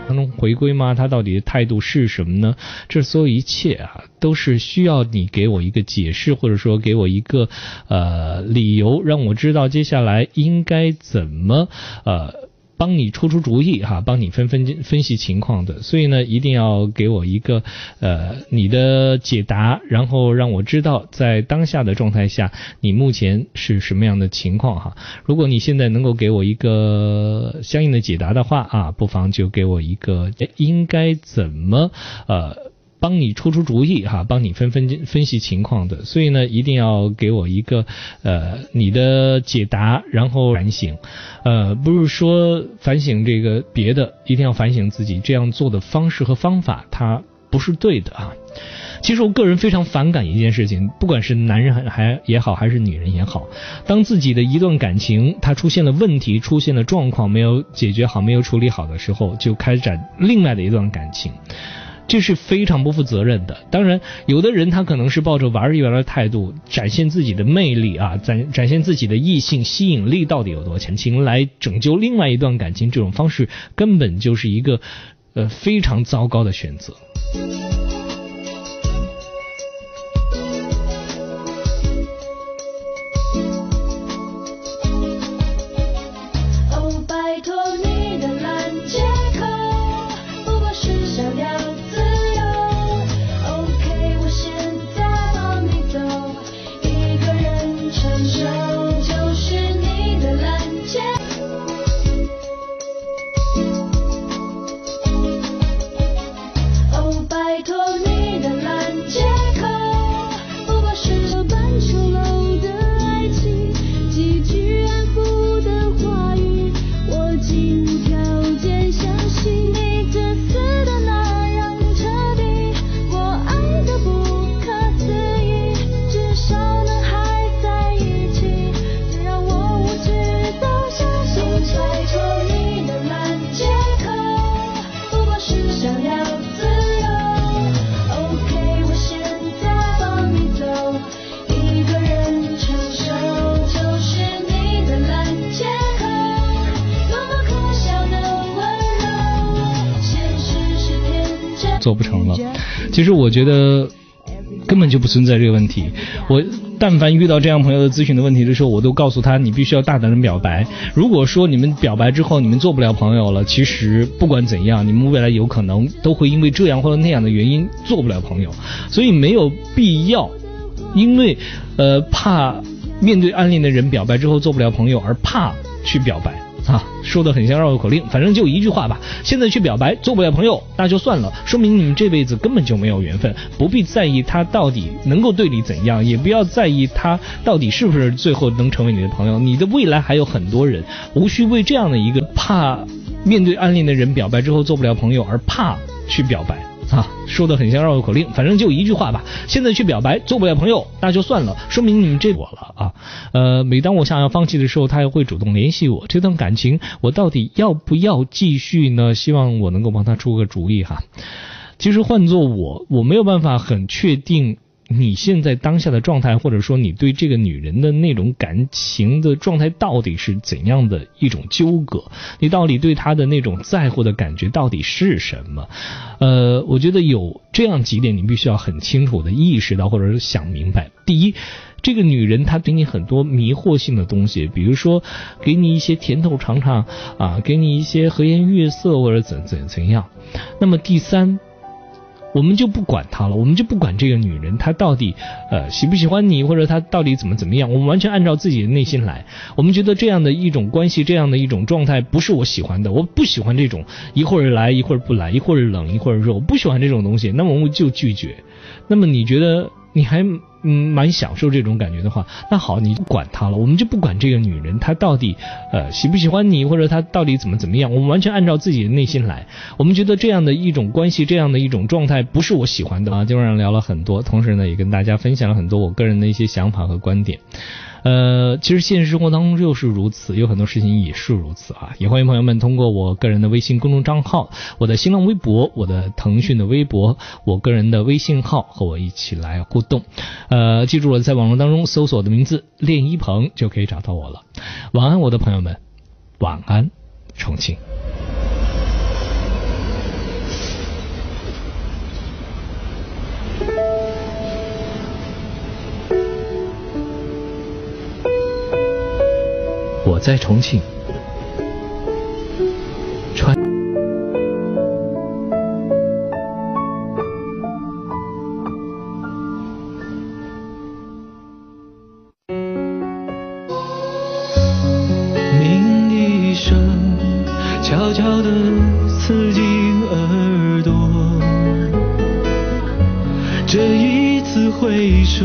当中回归吗？他到底的态度是什么呢？这所有一切啊，都是需要你给我一个解释，或者说给我一个理由，让我知道接下来应该怎么帮你出主意哈，帮你分析情况的。所以呢，一定要给我一个你的解答，然后让我知道在当下的状态下你目前是什么样的情况哈。如果你现在能够给我一个相应的解答的话啊，不妨就给我一个应该怎么帮你出主意哈，帮你分析情况的。所以呢，一定要给我一个你的解答，然后反省。不是说反省这个别的，一定要反省自己这样做的方式和方法，它不是对的啊。其实我个人非常反感一件事情，不管是男人也好，还是女人也好，当自己的一段感情它出现了问题，出现了状况，没有解决好，没有处理好的时候，就开展另外的一段感情。这是非常不负责任的。当然有的人他可能是抱着玩一玩的态度，展现自己的魅力啊，展现自己的异性吸引力到底有多强劲，来拯救另外一段感情，这种方式根本就是一个非常糟糕的选择。做不成了。其实我觉得根本就不存在这个问题。我但凡遇到这样朋友的咨询的问题的时候，我都告诉他你必须要大胆的表白。如果说你们表白之后你们做不了朋友了，其实不管怎样，你们未来有可能都会因为这样或者那样的原因做不了朋友。所以没有必要因为怕面对暗恋的人表白之后做不了朋友而怕去表白啊，说的很像绕口令，反正就一句话吧。现在去表白，做不了朋友，那就算了，说明你们这辈子根本就没有缘分，不必在意他到底能够对你怎样，也不要在意他到底是不是最后能成为你的朋友。你的未来还有很多人，无需为这样的一个怕面对暗恋的人表白之后做不了朋友而怕去表白啊，说的很像绕口令，反正就一句话吧。现在去表白，做不了朋友，那就算了，说明你们这我了啊。每当我想要放弃的时候，他也会主动联系我。这段感情我到底要不要继续呢？希望我能够帮他出个主意哈。其实换做我没有办法很确定你现在当下的状态，或者说你对这个女人的那种感情的状态到底是怎样的一种纠葛，你到底对她的那种在乎的感觉到底是什么。我觉得有这样几点你必须要很清楚的意识到或者想明白。第一，这个女人她给你很多迷惑性的东西，比如说给你一些甜头尝尝啊，给你一些和颜悦色或者怎样。那么第三，我们就不管她了，我们就不管这个女人她到底喜不喜欢你，或者她到底怎么样，我们完全按照自己的内心来。我们觉得这样的一种关系，这样的一种状态不是我喜欢的，我不喜欢这种一会儿来一会儿不来，一会儿冷一会儿热，我不喜欢这种东西，那么我们就拒绝。那么你觉得你还蛮享受这种感觉的话，那好，你不管她了，我们就不管这个女人她到底喜不喜欢你，或者她到底怎么样，我们完全按照自己的内心来。我们觉得这样的一种关系，这样的一种状态不是我喜欢的啊。今晚上聊了很多，同时呢也跟大家分享了很多我个人的一些想法和观点。其实现实生活当中就是如此，有很多事情也是如此啊。也欢迎朋友们通过我个人的微信公众账号、我的新浪微博、我的腾讯的微博、我个人的微信号和我一起来互动。记住了，在网络当中搜索我的名字练一鹏就可以找到我了。晚安，我的朋友们，晚安，重庆。我在重庆。这一次回首。